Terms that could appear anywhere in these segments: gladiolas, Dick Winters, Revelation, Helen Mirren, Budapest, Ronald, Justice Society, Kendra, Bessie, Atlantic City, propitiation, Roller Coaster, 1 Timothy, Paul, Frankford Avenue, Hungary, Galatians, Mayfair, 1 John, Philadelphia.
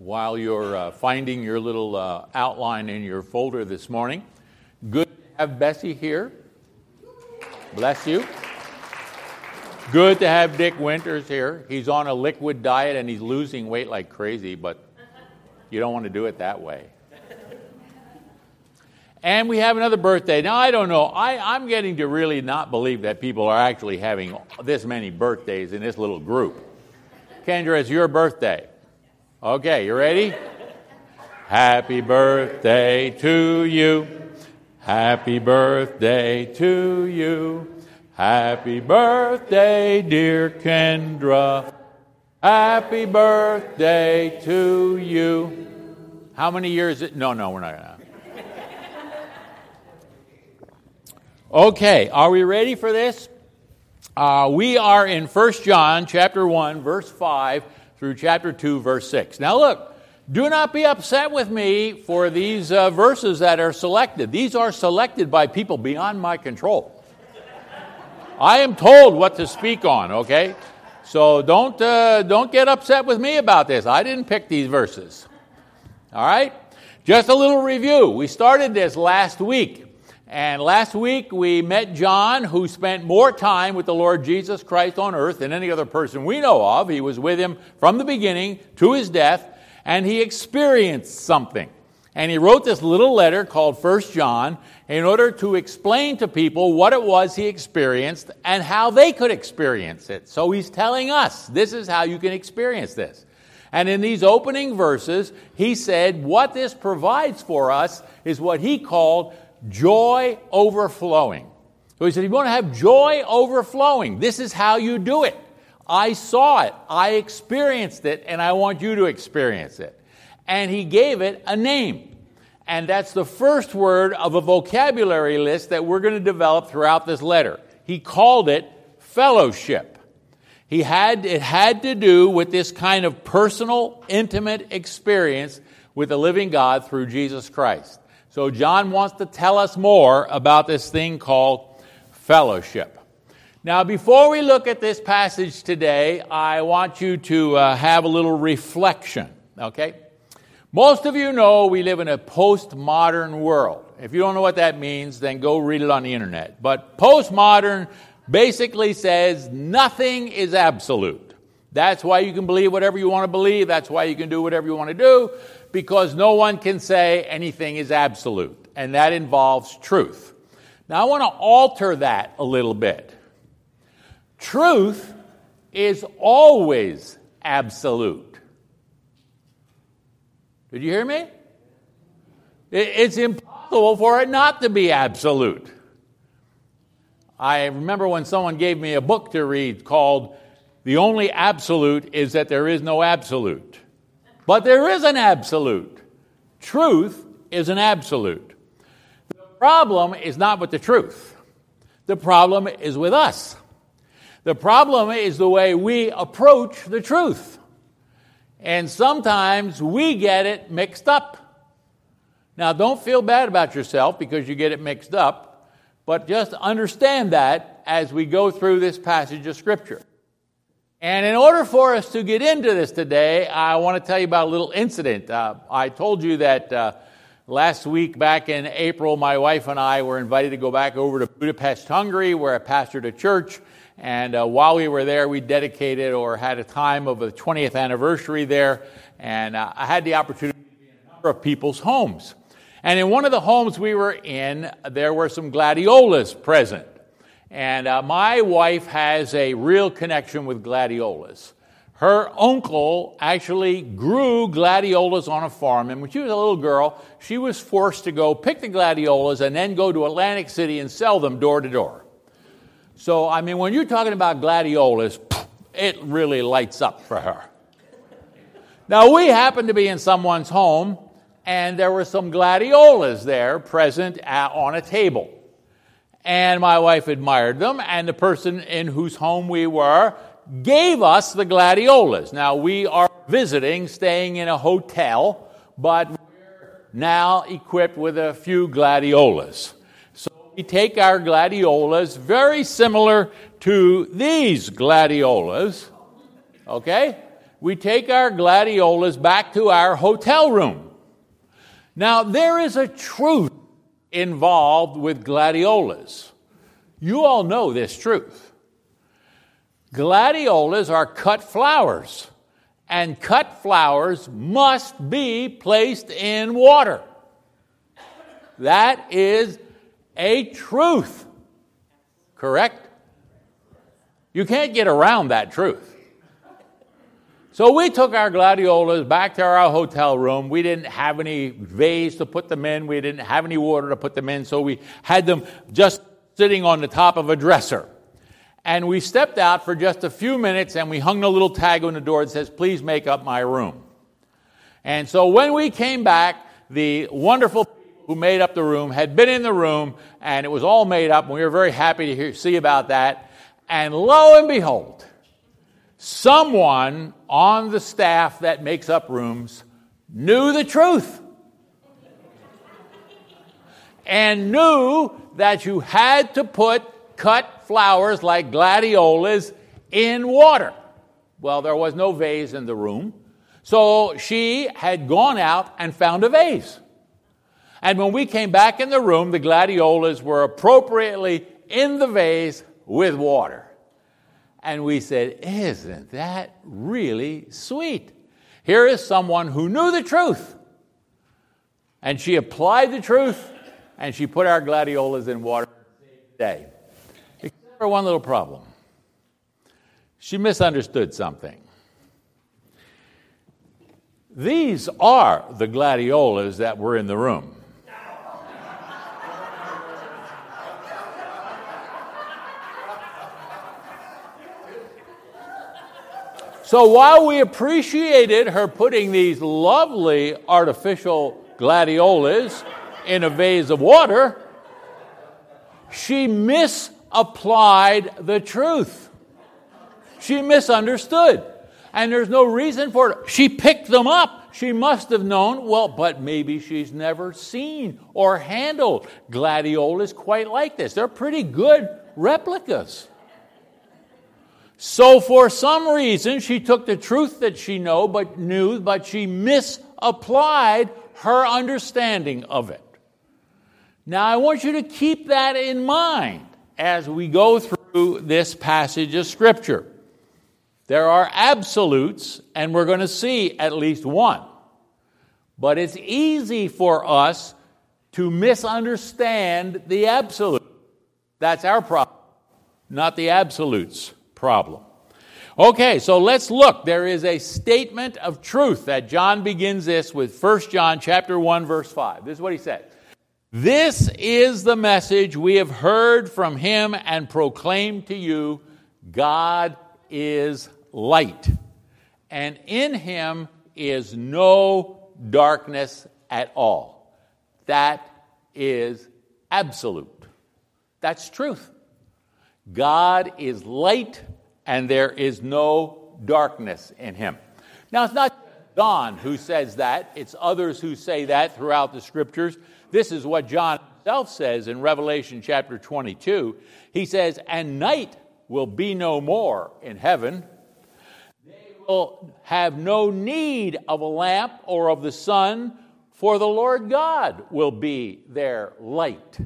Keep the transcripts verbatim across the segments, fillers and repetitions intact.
while you're uh, finding your little uh, outline in your folder this morning. Good to have Bessie here. Bless you. Good to have Dick Winters here. He's on a liquid diet and he's losing weight like crazy, but you don't want to do it that way. And we have another birthday. Now, I don't know. I, I'm getting to really not believe that people are actually having this many birthdays in this little group. Kendra, it's your birthday. Okay, you ready? Happy birthday to you. Happy birthday to you. Happy birthday, dear Kendra. Happy birthday to you. How many years? It? No, no, we're not gonna. Okay, are we ready for this? Uh, we are in First John chapter one, verse five through chapter two, verse six. Now look, do not be upset with me for these uh, verses that are selected. These are selected by people beyond my control. I am told what to speak on, okay? So don't uh, don't get upset with me about this. I didn't pick these verses. All right? Just a little review. We started this last week. And last week we met John, who spent more time with the Lord Jesus Christ on earth than any other person we know of. He was with him from the beginning to his death, and he experienced something. And he wrote this little letter called First John in order to explain to people what it was he experienced and how they could experience it. So he's telling us, this is how you can experience this. And in these opening verses, he said what this provides for us is what he called joy overflowing. So he said, if you want to have joy overflowing, this is how you do it. I saw it, I experienced it, and I want you to experience it. And he gave it a name. And that's the first word of a vocabulary list that we're going to develop throughout this letter. He called it fellowship. He had, it had to do with this kind of personal, intimate experience with the living God through Jesus Christ. So John wants to tell us more about this thing called fellowship. Now, before we look at this passage today, I want you to uh, have a little reflection, okay? Most of you know we live in a postmodern world. If you don't know what that means, then go read it on the internet. But postmodern basically says nothing is absolute. That's why you can believe whatever you want to believe. That's why you can do whatever you want to do, because no one can say anything is absolute. And that involves truth. Now, I want to alter that a little bit. Truth is always absolute. Did you hear me? It's impossible for it not to be absolute. I remember when someone gave me a book to read called The Only Absolute is That There Is No Absolute. But there is an absolute. Truth is an absolute. The problem is not with the truth. The problem is with us. The problem is the way we approach the truth. And sometimes we get it mixed up. Now, don't feel bad about yourself because you get it mixed up, but just understand that as we go through this passage of Scripture. And in order for us to get into this today, I want to tell you about a little incident. Uh, I told you that uh, last week, back in April, my wife and I were invited to go back over to Budapest, Hungary, where I pastored a church. And uh, while we were there, we dedicated or had a time of the twentieth anniversary there. And uh, I had the opportunity to be in a number of people's homes. And in one of the homes we were in, there were some gladiolas present. And uh, my wife has a real connection with gladiolas. Her uncle actually grew gladiolas on a farm. And when she was a little girl, she was forced to go pick the gladiolas and then go to Atlantic City and sell them door to door. So, I mean, when you're talking about gladiolas, it really lights up for her. Now, we happened to be in someone's home, and there were some gladiolas there present at, on a table. And my wife admired them, and the person in whose home we were gave us the gladiolas. Now, we are visiting, staying in a hotel, but we're now equipped with a few gladiolas. We take our gladiolas, very similar to these gladiolas, okay? we take our gladiolas back to our hotel room. Now, there is a truth involved with gladiolas. You all know this truth. Gladiolas are cut flowers, and cut flowers must be placed in water. That is a truth, correct? You can't get around that truth. So we took our gladiolas back to our hotel room. We didn't have any vase to put them in. We didn't have any water to put them in. So we had them just sitting on the top of a dresser. And we stepped out for just a few minutes, and we hung a little tag on the door that says, please make up my room. And so when we came back, the wonderful people who made up the room had been in the room, and it was all made up. And we were very happy to hear, see about that. And lo and behold, someone on the staff that makes up rooms knew the truth and knew that you had to put cut flowers like gladiolas in water. Well, there was no vase in the room, so she had gone out and found a vase. And when we came back in the room, the gladiolas were appropriately in the vase with water. And we said, isn't that really sweet? Here is someone who knew the truth. And she applied the truth, and she put our gladiolas in water today. Except for one little problem. She misunderstood something. These are the gladiolas that were in the room. So while we appreciated her putting these lovely artificial gladiolas in a vase of water, she misapplied the truth. She misunderstood. And there's no reason for it. She picked them up. She must have known, well, but maybe she's never seen or handled gladiolas quite like this. They're pretty good replicas. So for some reason, she took the truth that she know, but knew, but she misapplied her understanding of it. Now, I want you to keep that in mind as we go through this passage of Scripture. There are absolutes, and we're going to see at least one. But it's easy for us to misunderstand the absolute. That's our problem, not the absolutes. Problem. Okay, so let's look. There is a statement of truth that John begins this with. First John chapter one, verse five. This is what he said. This is the message we have heard from him and proclaimed to you. God is light, and in him is no darkness at all. That is absolute. That's truth. God is light, and there is no darkness in him. Now, it's not John who says that. It's others who say that throughout the Scriptures. This is what John himself says in Revelation chapter twenty-two. He says, and night will be no more in heaven. They will have no need of a lamp or of the sun, for the Lord God will be their light.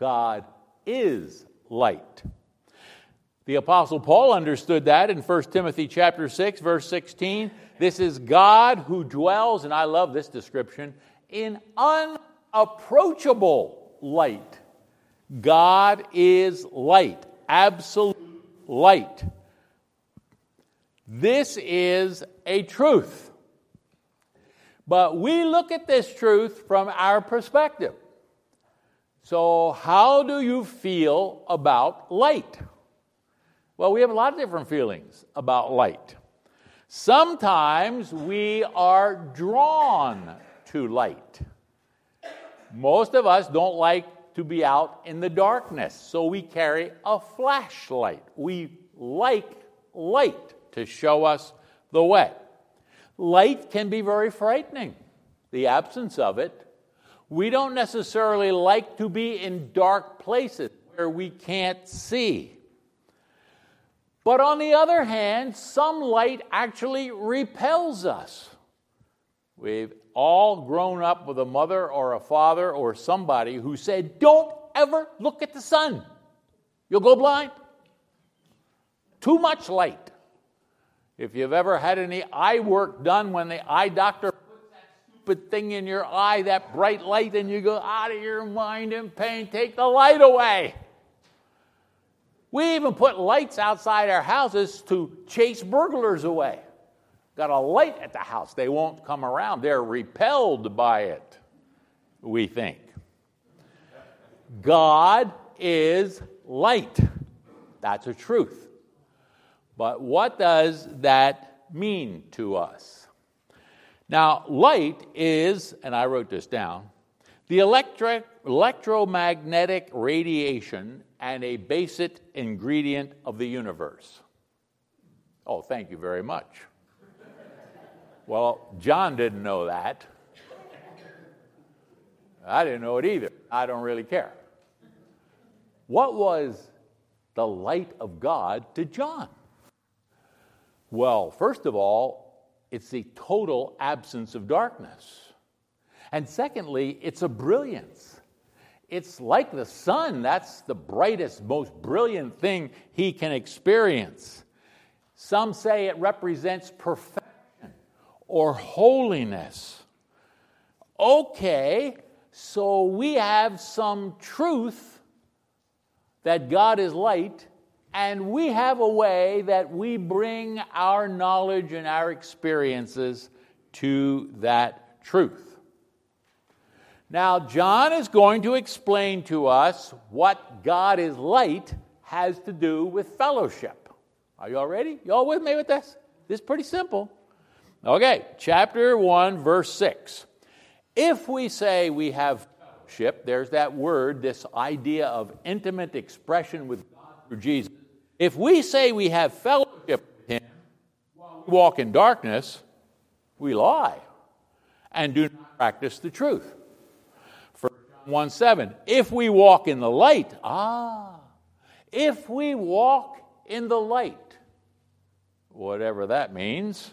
God is light. The Apostle Paul understood that in First Timothy chapter six, verse sixteen. This is God who dwells, and I love this description, in unapproachable light. God is light, absolute light. This is a truth. But we look at this truth from our perspective. So how do you feel about light? Well, we have a lot of different feelings about light. Sometimes we are drawn to light. Most of us don't like to be out in the darkness, so we carry a flashlight. We like light to show us the way. Light can be very frightening, the absence of it. We don't necessarily like to be in dark places where we can't see. But on the other hand, some light actually repels us. We've all grown up with a mother or a father or somebody who said, don't ever look at the sun. You'll go blind. Too much light. If you've ever had any eye work done, when the eye doctor puts that stupid thing in your eye, that bright light, and you go out of your mind in pain, take the light away. We even put lights outside our houses to chase burglars away. Got a light at the house. They won't come around. They're repelled by it, we think. God is light. That's a truth. But what does that mean to us? Now, light is, and I wrote this down, the electric, electromagnetic radiation and a basic ingredient of the universe. Oh, thank you very much. Well, John didn't know that. I didn't know it either. I don't really care. What was the light of God to John? Well, first of all, it's the total absence of darkness. And secondly, it's a brilliance. It's like the sun. That's the brightest, most brilliant thing he can experience. Some say it represents perfection or holiness. Okay, so we have some truth that God is light, and we have a way that we bring our knowledge and our experiences to that truth. Now, John is going to explain to us what God is light has to do with fellowship. Are you all ready? You all with me with this? This is pretty simple. Okay, chapter one, verse six. If we say we have fellowship, there's that word, this idea of intimate expression with God through Jesus. If we say we have fellowship with him while we walk in darkness, we lie and do not practice the truth. one seven, if we walk in the light, ah, if we walk in the light, whatever that means,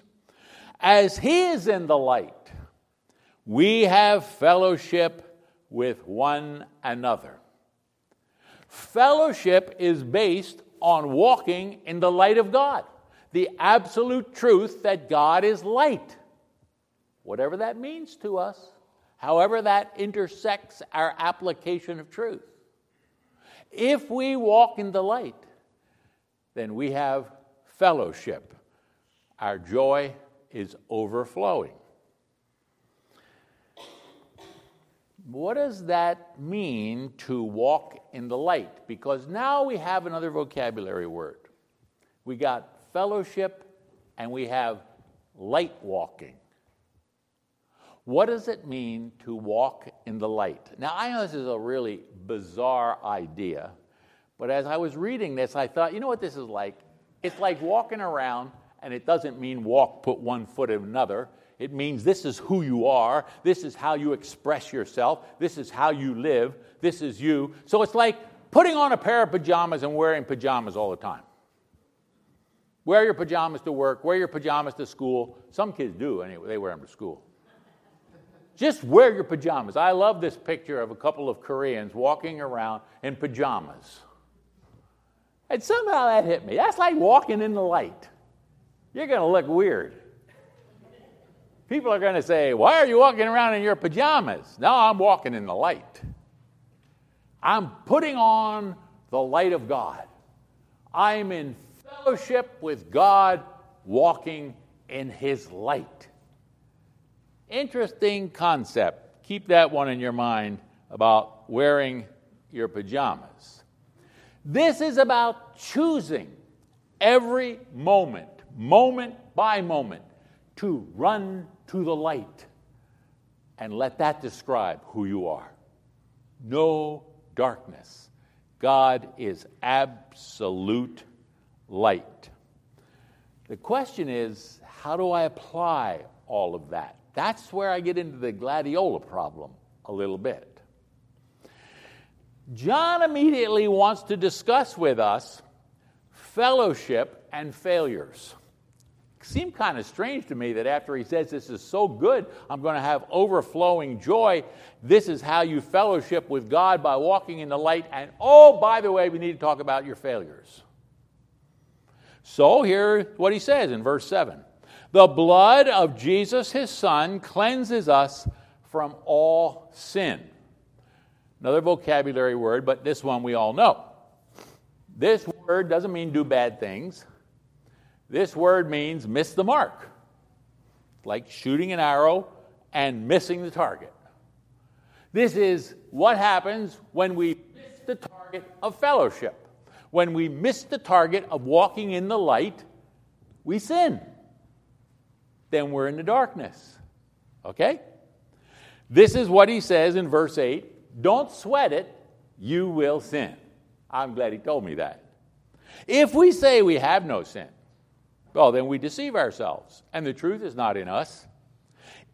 as he is in the light, we have fellowship with one another. Fellowship is based on walking in the light of God, the absolute truth that God is light, whatever that means to us. However that intersects our application of truth. If we walk in the light, then we have fellowship. Our joy is overflowing. What does that mean to walk in the light? Because now we have another vocabulary word. We got fellowship and we have light walking. What does it mean to walk in the light? Now, I know this is a really bizarre idea, but as I was reading this, I thought, you know what this is like? It's like walking around, and it doesn't mean walk, put one foot in another. It means this is who you are. This is how you express yourself. This is how you live. This is you. So it's like putting on a pair of pajamas and wearing pajamas all the time. Wear your pajamas to work. Wear your pajamas to school. Some kids do, anyway. They wear them to school. Just wear your pajamas. I love this picture of a couple of Koreans walking around in pajamas. And somehow that hit me. That's like walking in the light. You're going to look weird. People are going to say, why are you walking around in your pajamas? No, I'm walking in the light. I'm putting on the light of God. I'm in fellowship with God, walking in his light. Interesting concept. Keep that one in your mind about wearing your pajamas. This is about choosing every moment, moment by moment, to run to the light and let that describe who you are. No darkness. God is absolute light. The question is, how do I apply all of that? That's where I get into the gladiola problem a little bit. John immediately wants to discuss with us fellowship and failures. It seemed kind of strange to me that after he says this is so good, I'm going to have overflowing joy. This is how you fellowship with God, by walking in the light. And oh, by the way, we need to talk about your failures. So here's what he says in verse seven. The blood of Jesus, his son, cleanses us from all sin. Another vocabulary word, but this one we all know. This word doesn't mean do bad things. This word means miss the mark. It's like shooting an arrow and missing the target. This is what happens when we miss the target of fellowship. When we miss the target of walking in the light, we sin. Then we're in the darkness. Okay? This is what he says in verse eight. Don't sweat it, you will sin. I'm glad he told me that. If we say we have no sin, well, then we deceive ourselves, and the truth is not in us.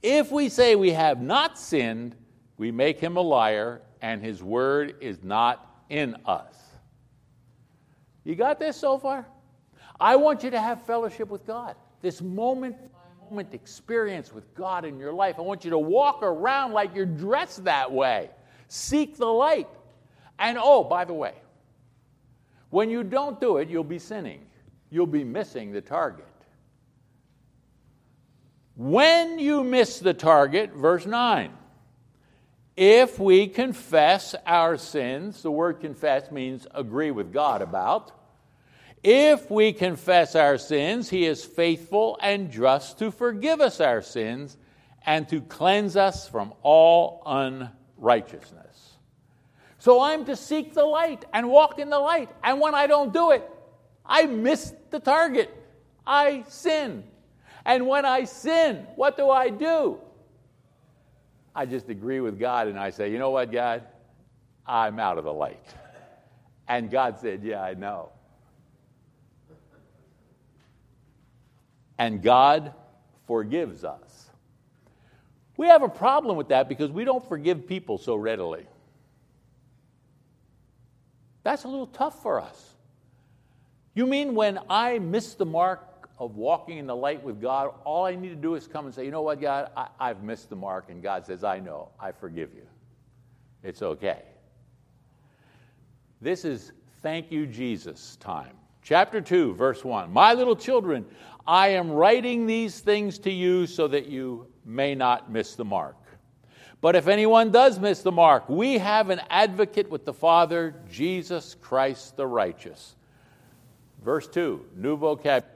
If we say we have not sinned, we make him a liar, and his word is not in us. You got this so far? I want you to have fellowship with God. This moment by moment experience with God in your life. I want you to walk around like you're dressed that way. Seek the light. And oh, by the way, when you don't do it, you'll be sinning. You'll be missing the target. When you miss the target, verse nine, if we confess our sins, the word confess means agree with God about. If we confess our sins, he is faithful and just to forgive us our sins and to cleanse us from all unrighteousness. So I'm to seek the light and walk in the light. And when I don't do it, I miss the target. I sin. And when I sin, what do I do? I just agree with God and I say, you know what, God? I'm out of the light. And God said, yeah, I know. And God forgives us. We have a problem with that because we don't forgive people so readily. That's a little tough for us. You mean when I miss the mark of walking in the light with God, all I need to do is come and say, you know what, God, I, I've missed the mark. And God says, I know, I forgive you. It's okay. This is thank you, Jesus time. Chapter two, verse one. My little children, I am writing these things to you so that you may not miss the mark. But if anyone does miss the mark, we have an advocate with the Father, Jesus Christ the righteous. Verse two, new vocabulary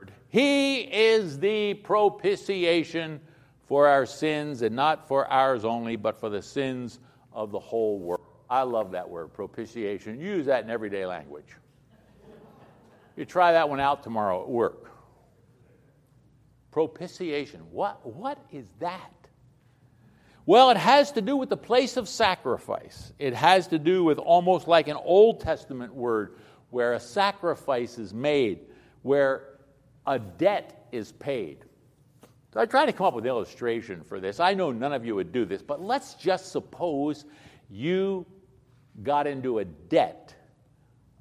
word. He is the propitiation for our sins, and not for ours only, but for the sins of the whole world. I love that word, propitiation. You use that in everyday language. You try that one out tomorrow at work. Propitiation. What, what is that? Well, it has to do with the place of sacrifice. It has to do with almost like an Old Testament word where a sacrifice is made, where a debt is paid. So I try to come up with an illustration for this. I know none of you would do this, but let's just suppose you got into a debt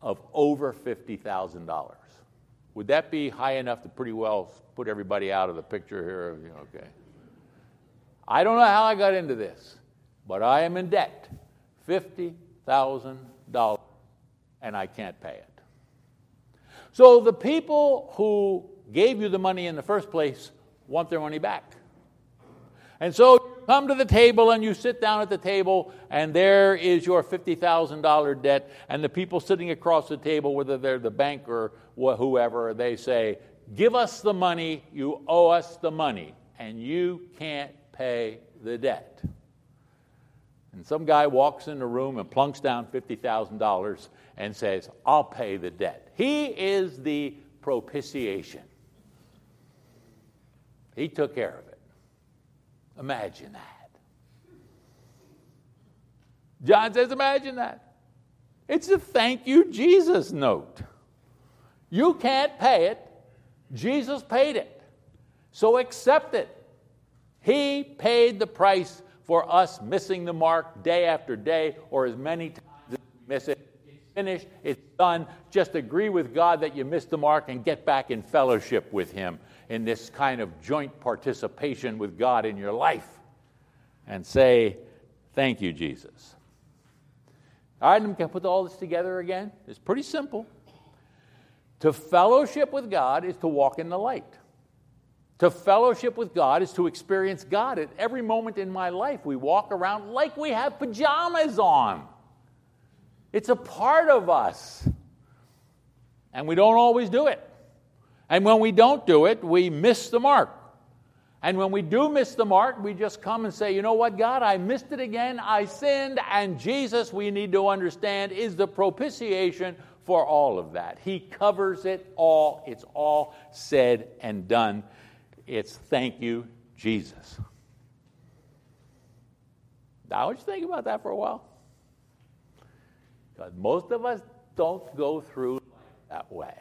of over fifty thousand dollars. Would that be high enough to pretty well put everybody out of the picture here? Okay. I don't know how I got into this, but I am in debt, fifty thousand dollars, and I can't pay it. So the people who gave you the money in the first place want their money back. And so you come to the table and you sit down at the table, and there is your fifty thousand dollars debt, and the people sitting across the table, whether they're the bank or whoever, they say, give us the money, you owe us the money, and you can't pay the debt. And some guy walks in the room and plunks down fifty thousand dollars and says, I'll pay the debt. He is the propitiation. He took care of it. Imagine that. John says, imagine that. It's a thank you, Jesus note. You can't pay it. Jesus paid it. So accept it. He paid the price for us missing the mark day after day, or as many times as we miss it. It's finished. It's done. Just agree with God that you missed the mark and get back in fellowship with him in this kind of joint participation with God in your life. And say, thank you, Jesus. All right, I'm going to put all this together again. It's pretty simple. To fellowship with God is to walk in the light. To fellowship with God is to experience God at every moment in my life. We walk around like we have pajamas on. It's a part of us. And we don't always do it. And when we don't do it, we miss the mark. And when we do miss the mark, we just come and say, you know what, God, I missed it again. I sinned. And Jesus, we need to understand, is the propitiation for all of that. He covers it all. It's all said and done. It's thank you, Jesus. Now, I want you to think about that for a while. Because most of us don't go through life that way.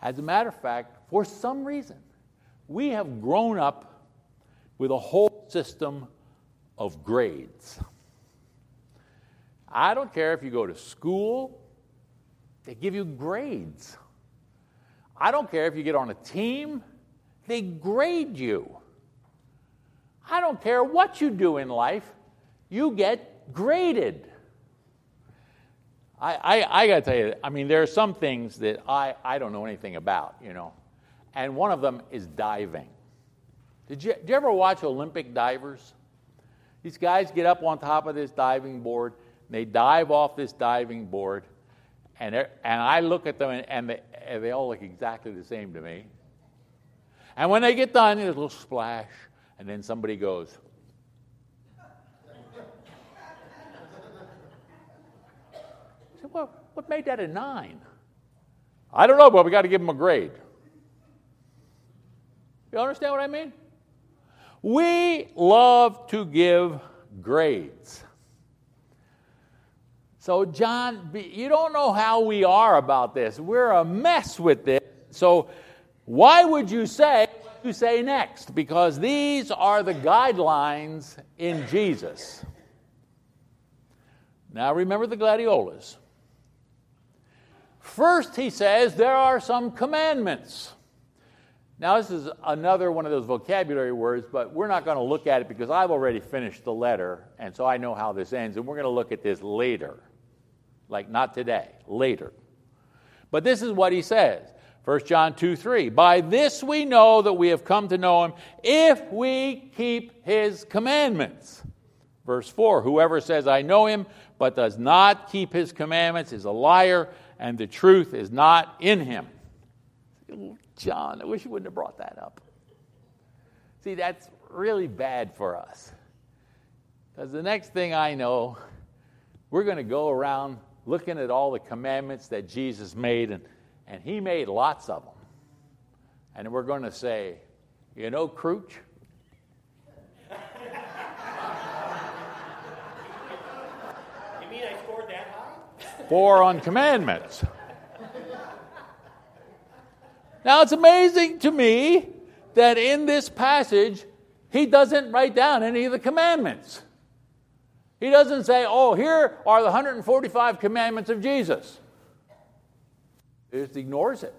As a matter of fact, for some reason, we have grown up with a whole system of grades. I don't care if you go to school, they give you grades. I don't care if you get on a team, they grade you. I don't care what you do in life, you get graded. I I, I got to tell you, I mean, there are some things that I, I don't know anything about, you know. And one of them is diving. Did you, did you ever watch Olympic divers? These guys get up on top of this diving board, and they dive off this diving board, and, and I look at them, and, and, they, and they all look exactly the same to me. And when they get done, there's a little splash, and then somebody goes. I said, well, what made that a nine? I don't know, but we got to give them a grade. You understand what I mean? We love to give grades. So, John, you don't know how we are about this. We're a mess with this. So, why would you say what you say next? Because these are the guidelines in Jesus. Now, remember the gladiolas. First, he says, there are some commandments. Now, this is another one of those vocabulary words, but we're not going to look at it because I've already finished the letter, and so I know how this ends, and we're going to look at this later. Like, not today, later. But this is what he says, First John two three, by this we know that we have come to know him if we keep his commandments. Verse four, whoever says, I know him, but does not keep his commandments is a liar, and the truth is not in him. John, I wish you wouldn't have brought that up. See, that's really bad for us. Because the next thing I know, we're going to go around looking at all the commandments that Jesus made, and, and he made lots of them. And we're going to say, you know, Crooch? You mean I scored that high? Four on commandments. Now, it's amazing to me that in this passage, he doesn't write down any of the commandments. He doesn't say, oh, here are the one hundred forty-five commandments of Jesus. He just ignores it.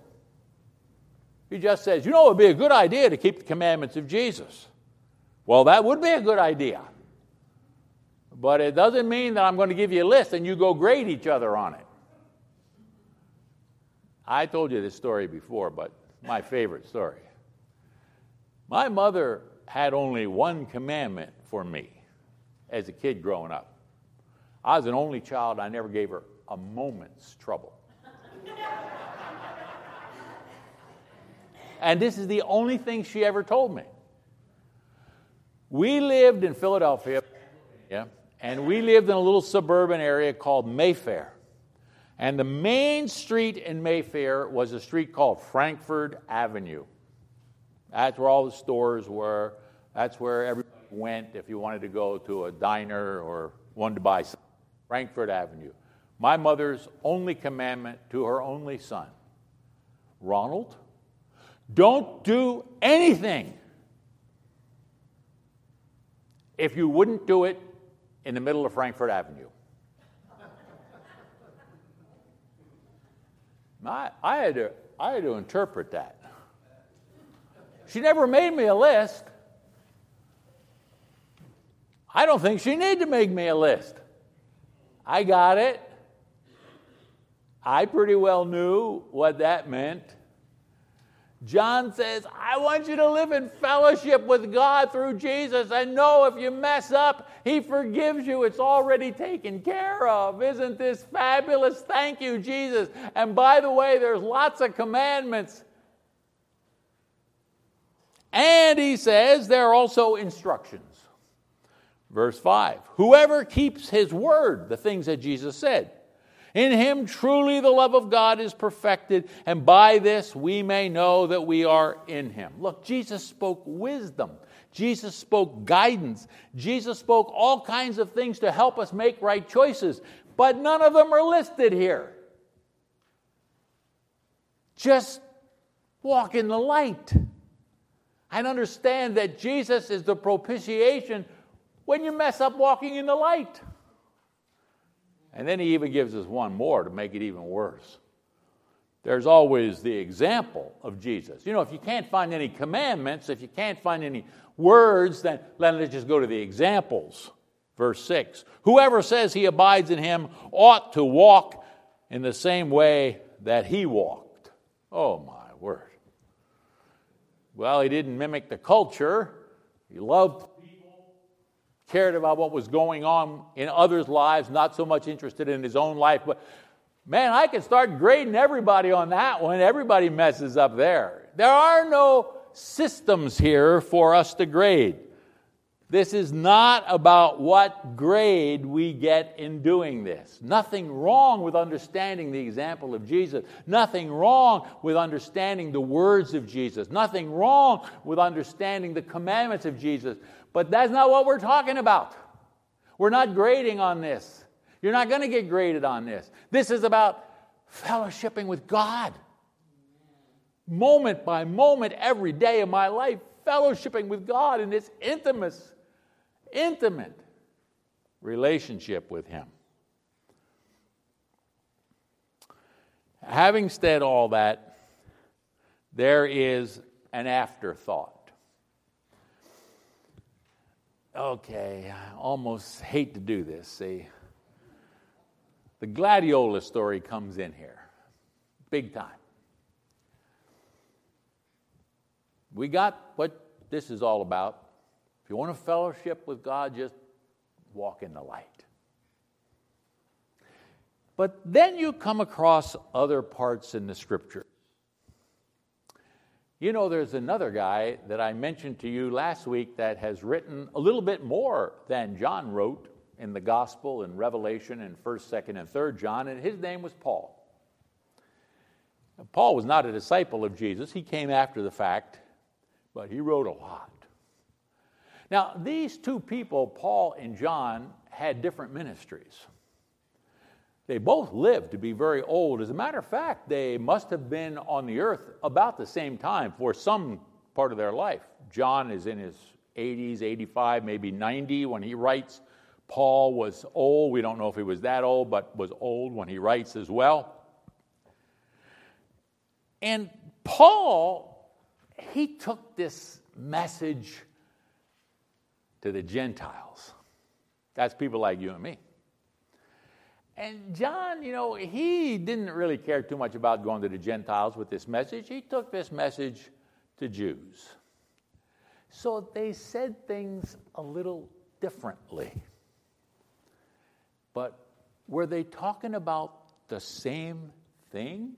He just says, you know, it would be a good idea to keep the commandments of Jesus. Well, that would be a good idea. But it doesn't mean that I'm going to give you a list and you go grade each other on it. I told you this story before, but my favorite story. My mother had only one commandment for me as a kid growing up. I was an only child. I never gave her a moment's trouble. And this is the only thing she ever told me. We lived in Philadelphia, yeah, and we lived in a little suburban area called Mayfair. And the main street in Mayfair was a street called Frankford Avenue. That's where all the stores were. That's where everybody went if you wanted to go to a diner or wanted to buy something. Frankford Avenue. My mother's only commandment to her only son, Ronald, don't do anything if you wouldn't do it in the middle of Frankford Avenue. I, I, had to, I had to interpret that. She never made me a list. I don't think she needed to make me a list. I got it. I pretty well knew what that meant. John says, I want you to live in fellowship with God through Jesus. I know if you mess up, he forgives you. It's already taken care of. Isn't this fabulous? Thank you, Jesus. And by the way, there's lots of commandments. And he says there are also instructions. Verse five, whoever keeps his word, the things that Jesus said, in him truly the love of God is perfected, and by this we may know that we are in him. Look, Jesus spoke wisdom. Jesus spoke guidance. Jesus spoke all kinds of things to help us make right choices, but none of them are listed here. Just walk in the light. And understand that Jesus is the propitiation when you mess up walking in the light. And then he even gives us one more to make it even worse. There's always the example of Jesus. You know, if you can't find any commandments, if you can't find any words, then let's just go to the examples. Verse six, whoever says he abides in him ought to walk in the same way that he walked. Oh, my word. Well, he didn't mimic the culture. He loved cared about what was going on in others' lives, not so much interested in his own life. But man, I can start grading everybody on that one. Everybody messes up there. There are no systems here for us to grade. This is not about what grade we get in doing this. Nothing wrong with understanding the example of Jesus. Nothing wrong with understanding the words of Jesus. Nothing wrong with understanding the commandments of Jesus. But that's not what we're talking about. We're not grading on this. You're not going to get graded on this. This is about fellowshipping with God. Moment by moment, every day of my life, fellowshipping with God in this intimate, intimate relationship with him. Having said all that, there is an afterthought. Okay, I almost hate to do this, see. The gladiola story comes in here, big time. We got what this is all about. If you want to fellowship with God, just walk in the light. But then you come across other parts in the Scripture. You know, there's another guy that I mentioned to you last week that has written a little bit more than John wrote in the Gospel and Revelation and first, second, and third John, and his name was Paul. Now, Paul was not a disciple of Jesus. He came after the fact, but he wrote a lot. Now, these two people, Paul and John, had different ministries. They both lived to be very old. As a matter of fact, they must have been on the earth about the same time for some part of their life. John is in his eighties, eighty-five, maybe ninety when he writes. Paul was old. We don't know if he was that old, but was old when he writes as well. And Paul, he took this message to the Gentiles. That's people like you and me. And John, you know, he didn't really care too much about going to the Gentiles with this message. He took this message to Jews. So they said things a little differently. But were they talking about the same thing?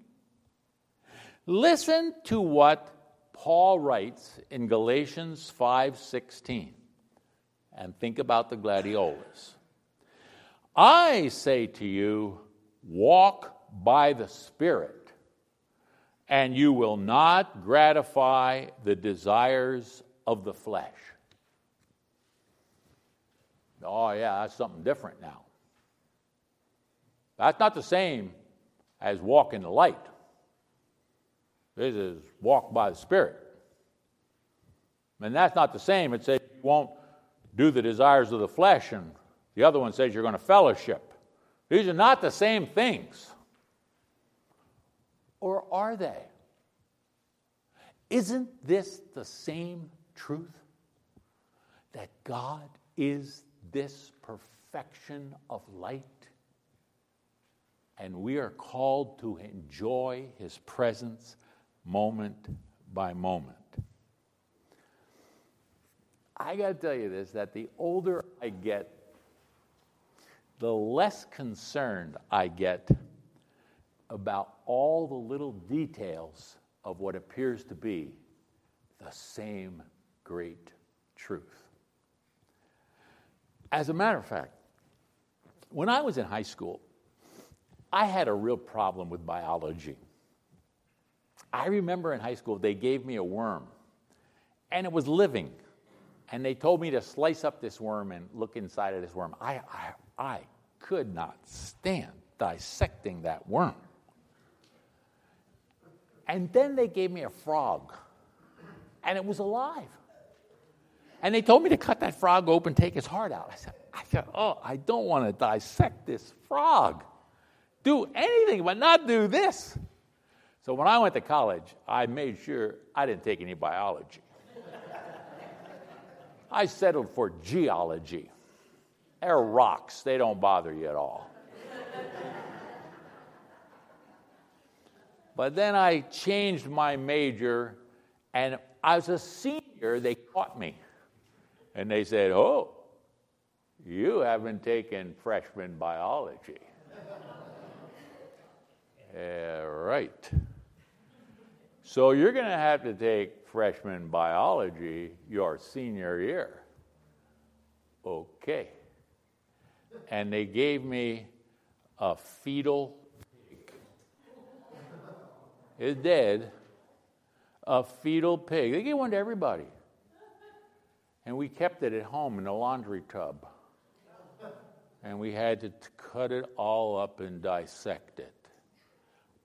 Listen to what Paul writes in Galatians five sixteen. And think about the gladiolas. I say to you, walk by the Spirit, and you will not gratify the desires of the flesh. Oh, yeah, that's something different now. That's not the same as walk in the light. This is walk by the Spirit. And that's not the same. It says you won't do the desires of the flesh, and the other one says you're going to fellowship. These are not the same things. or are they? Isn't this the same truth? That God is this perfection of light, and we are called to enjoy his presence moment by moment. I got to tell you this, that the older I get, the less concerned I get about all the little details of what appears to be the same great truth. As a matter of fact, when I was in high school, I had a real problem with biology. I remember in high school, they gave me a worm, and it was living. And they told me to slice up this worm and look inside of this worm. I, I, I could not stand dissecting that worm. And then they gave me a frog, and it was alive. And they told me to cut that frog open, take its heart out. I said, I said, oh, I don't want to dissect this frog. Do anything, but not do this. So when I went to college, I made sure I didn't take any biology. I settled for geology. They're rocks. They don't bother you at all. But then I changed my major, and as a senior, they caught me. And they said, oh, you haven't taken freshman biology. Yeah, right. So you're going to have to take freshman biology your senior year. Okay. And they gave me a fetal pig. It's dead. A fetal pig. They gave one to everybody. And we kept it at home in the laundry tub. And we had to t- cut it all up and dissect it.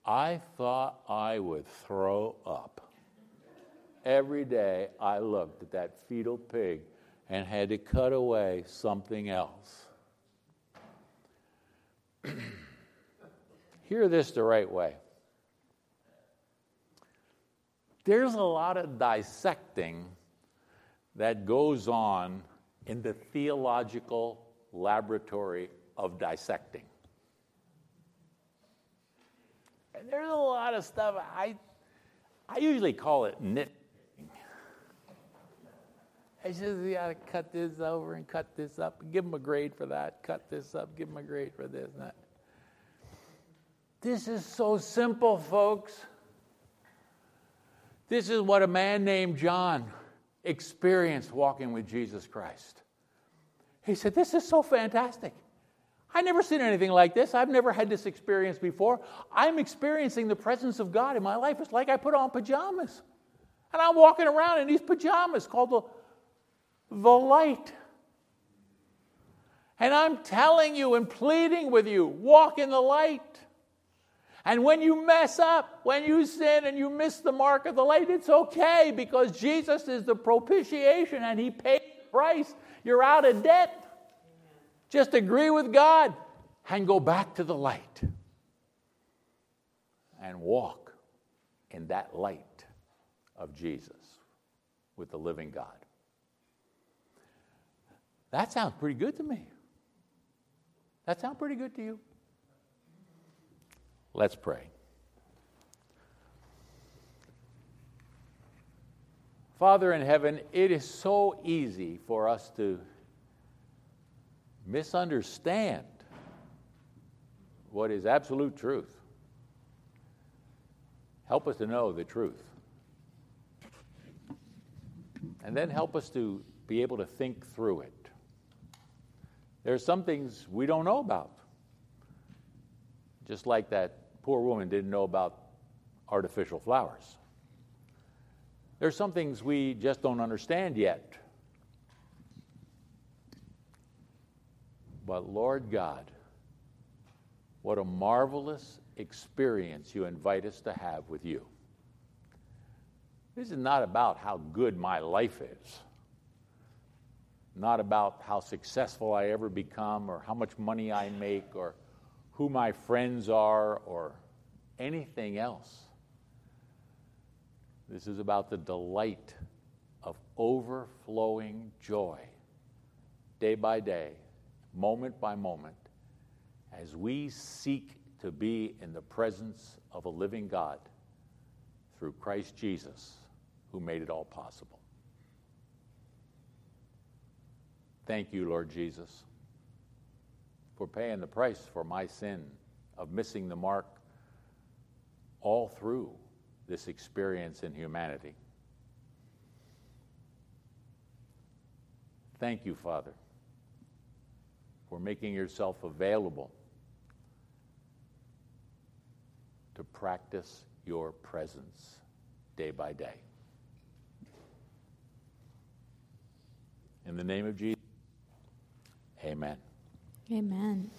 I thought I would throw up. Every day I looked at that fetal pig and had to cut away something else. Hear this the right way. There's a lot of dissecting that goes on in the theological laboratory of dissecting. And there's a lot of stuff. I I usually call it nitpicking. I just you gotta cut this over and cut this up and give them a grade for that. Cut this up, give them a grade for this and that. This is so simple, folks. This is what a man named John experienced walking with Jesus Christ. He said, this is so fantastic. I've never seen anything like this. I've never had this experience before. I'm experiencing the presence of God in my life. It's like I put on pajamas. And I'm walking around in these pajamas called the, the light. And I'm telling you and pleading with you, walk in the light. And when you mess up, when you sin and you miss the mark of the light, it's okay because Jesus is the propitiation and he paid the price. You're out of debt. Just agree with God and go back to the light and walk in that light of Jesus with the living God. That sounds pretty good to me. That sounds pretty good to you. Let's pray. Father in heaven, it is so easy for us to misunderstand what is absolute truth. Help us to know the truth. And then help us to be able to think through it. There are some things we don't know about. Just like that poor woman didn't know about artificial flowers. There are some things we just don't understand yet. But Lord God, what a marvelous experience you invite us to have with you. This is not about how good my life is, not about how successful I ever become or how much money I make or who my friends are or anything else. This is about the delight of overflowing joy, day by day, moment by moment, as we seek to be in the presence of a living God through Christ Jesus, who made it all possible. Thank you, Lord Jesus, for paying the price for my sin of missing the mark all through this experience in humanity. Thank you, Father, for making yourself available to practice your presence day by day. In the name of Jesus, amen. Amen.